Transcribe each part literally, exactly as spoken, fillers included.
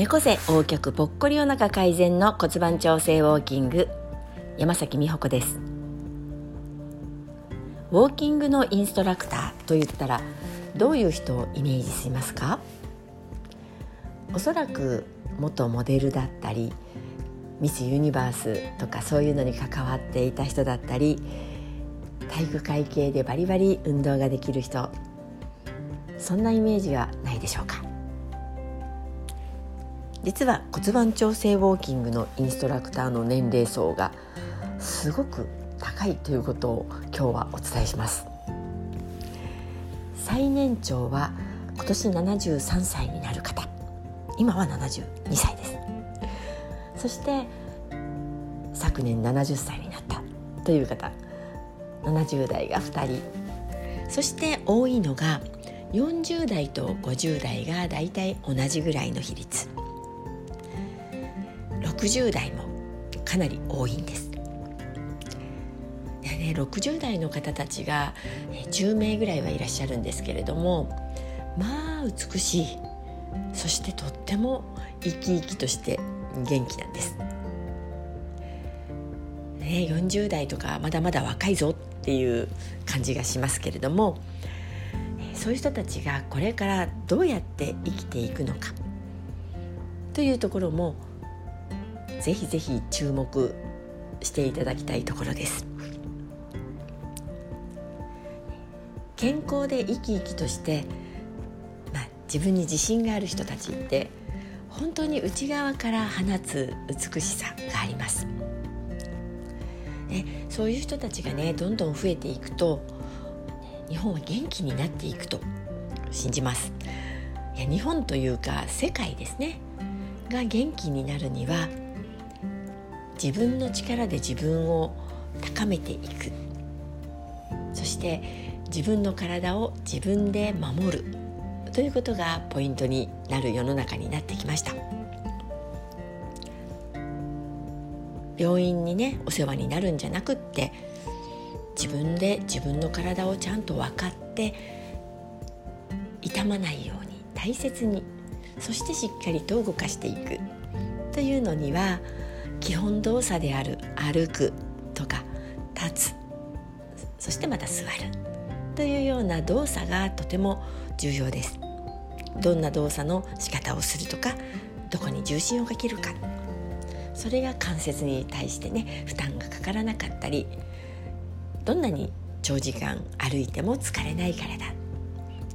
猫背横脚ぽっこりお腹改善の骨盤調整ウォーキング、山崎美穂子です。ウォーキングのインストラクターと言ったらどういう人をイメージしますか？おそらく元モデルだったりミスユニバースとかそういうのに関わっていた人だったり、体育会系でバリバリ運動ができる人、そんなイメージはないでしょうか。実は骨盤調整ウォーキングのインストラクターの年齢層がすごく高いということを今日はお伝えします。最年長は今年ななじゅうさんさいになる方、今はななじゅうにさいです。そして昨年ななじゅっさいになったという方、ななじゅうだいがふたり、そして多いのがよんじゅうだいとごじゅうだいがだいたい同じぐらいの比率、ろくじゅうだいもかなり多いんです。で、ね、ろくじゅうだいの方たちがじゅうめいぐらいはいらっしゃるんですけれども、まあ美しい、そしてとっても生き生きとして元気なんです、ね、よんじゅうだいとかまだまだ若いぞっていう感じがしますけれども、そういう人たちがこれからどうやって生きていくのかというところもぜひぜひ注目していただきたいところです。健康で生き生きとして、まあ、自分に自信がある人たちって本当に内側から放つ美しさがあります、ね、そういう人たちがねどんどん増えていくと日本は元気になっていくと信じます。いや、日本というか世界ですねが元気になるには自分の力で自分を高めていく、そして自分の体を自分で守るということがポイントになる世の中になってきました。病院にねお世話になるんじゃなくって自分で自分の体をちゃんと分かって痛まないように大切に、そしてしっかりと動かしていくというのには基本動作である歩くとか立つ、そしてまた座るというような動作がとても重要です。どんな動作の仕方をするとかどこに重心をかけるか、それが関節に対してね負担がかからなかったり、どんなに長時間歩いても疲れないからだ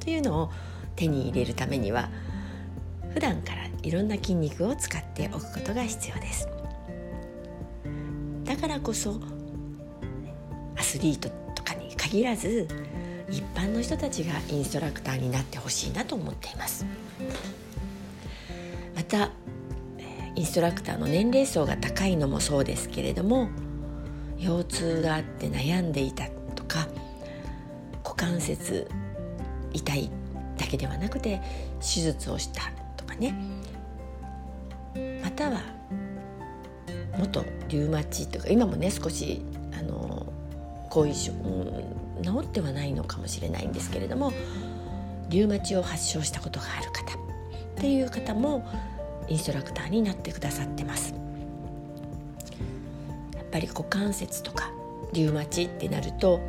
というのを手に入れるためには普段からいろんな筋肉を使っておくことが必要です。だからこそアスリートとかに限らず一般の人たちがインストラクターになってほしいなと思っています。またインストラクターの年齢層が高いのもそうですけれども、腰痛があって悩んでいたとか股関節痛いだけではなくて手術をしたとかね、または元リウマチとか今もね少しあの後遺症、うん、治ってはないのかもしれないんですけれどもリウマチを発症したことがある方っていう方もインストラクターになってくださってます。やっぱり股関節とかリウマチってなると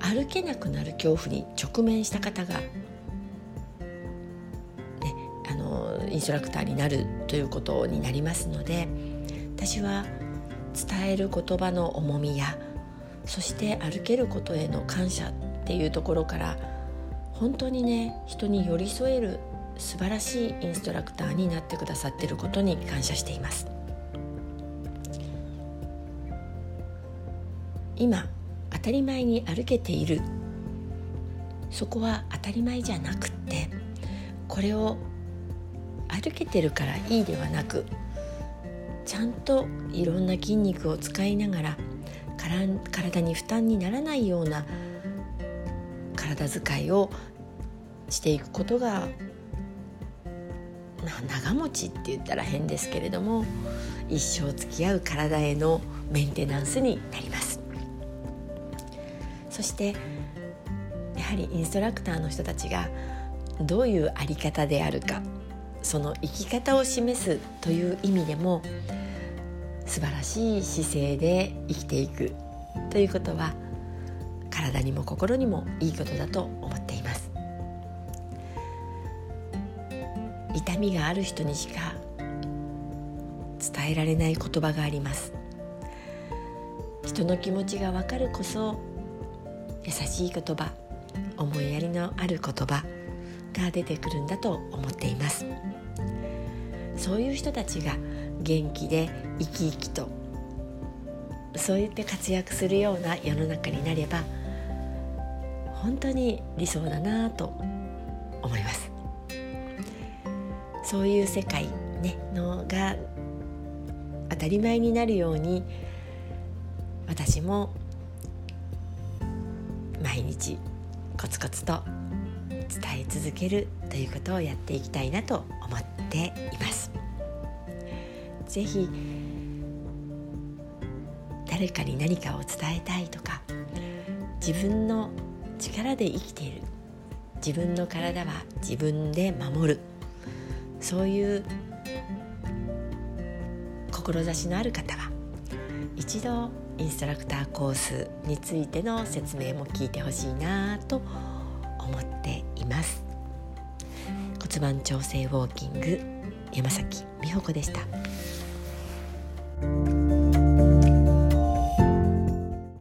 歩けなくなる恐怖に直面した方が、ね、あのインストラクターになるということになりますので、私は伝える言葉の重みやそして歩けることへの感謝っていうところから本当にね人に寄り添える素晴らしいインストラクターになってくださっていることに感謝しています。今当たり前に歩けている、そこは当たり前じゃなくって、これを歩けてるからいいではなく、ちゃんといろんな筋肉を使いながら体に負担にならないような体遣いをしていくことが、長持ちって言ったら変ですけれども一生付き合う体へのメンテナンスになります。そしてやはりインストラクターの人たちがどういうあり方であるか、その生き方を示すという意味でも素晴らしい姿勢で生きていくということは体にも心にもいいことだと思っています。痛みがある人にしか伝えられない言葉があります。人の気持ちが分かるこそ優しい言葉、思いやりのある言葉が出てくるんだと思っています。そういう人たちが元気で生き生きとそう言って活躍するような世の中になれば本当に理想だなと思います。そういう世界、ね、のが当たり前になるように私も毎日コツコツと伝え続けるということをやっていきたいなと思っています。ぜひ誰かに何かを伝えたいとか、自分の力で生きている、自分の体は自分で守る、そういう志のある方は一度インストラクターコースについての説明も聞いてほしいなと思っています。骨盤調整ウォーキング、山崎美穂子でした。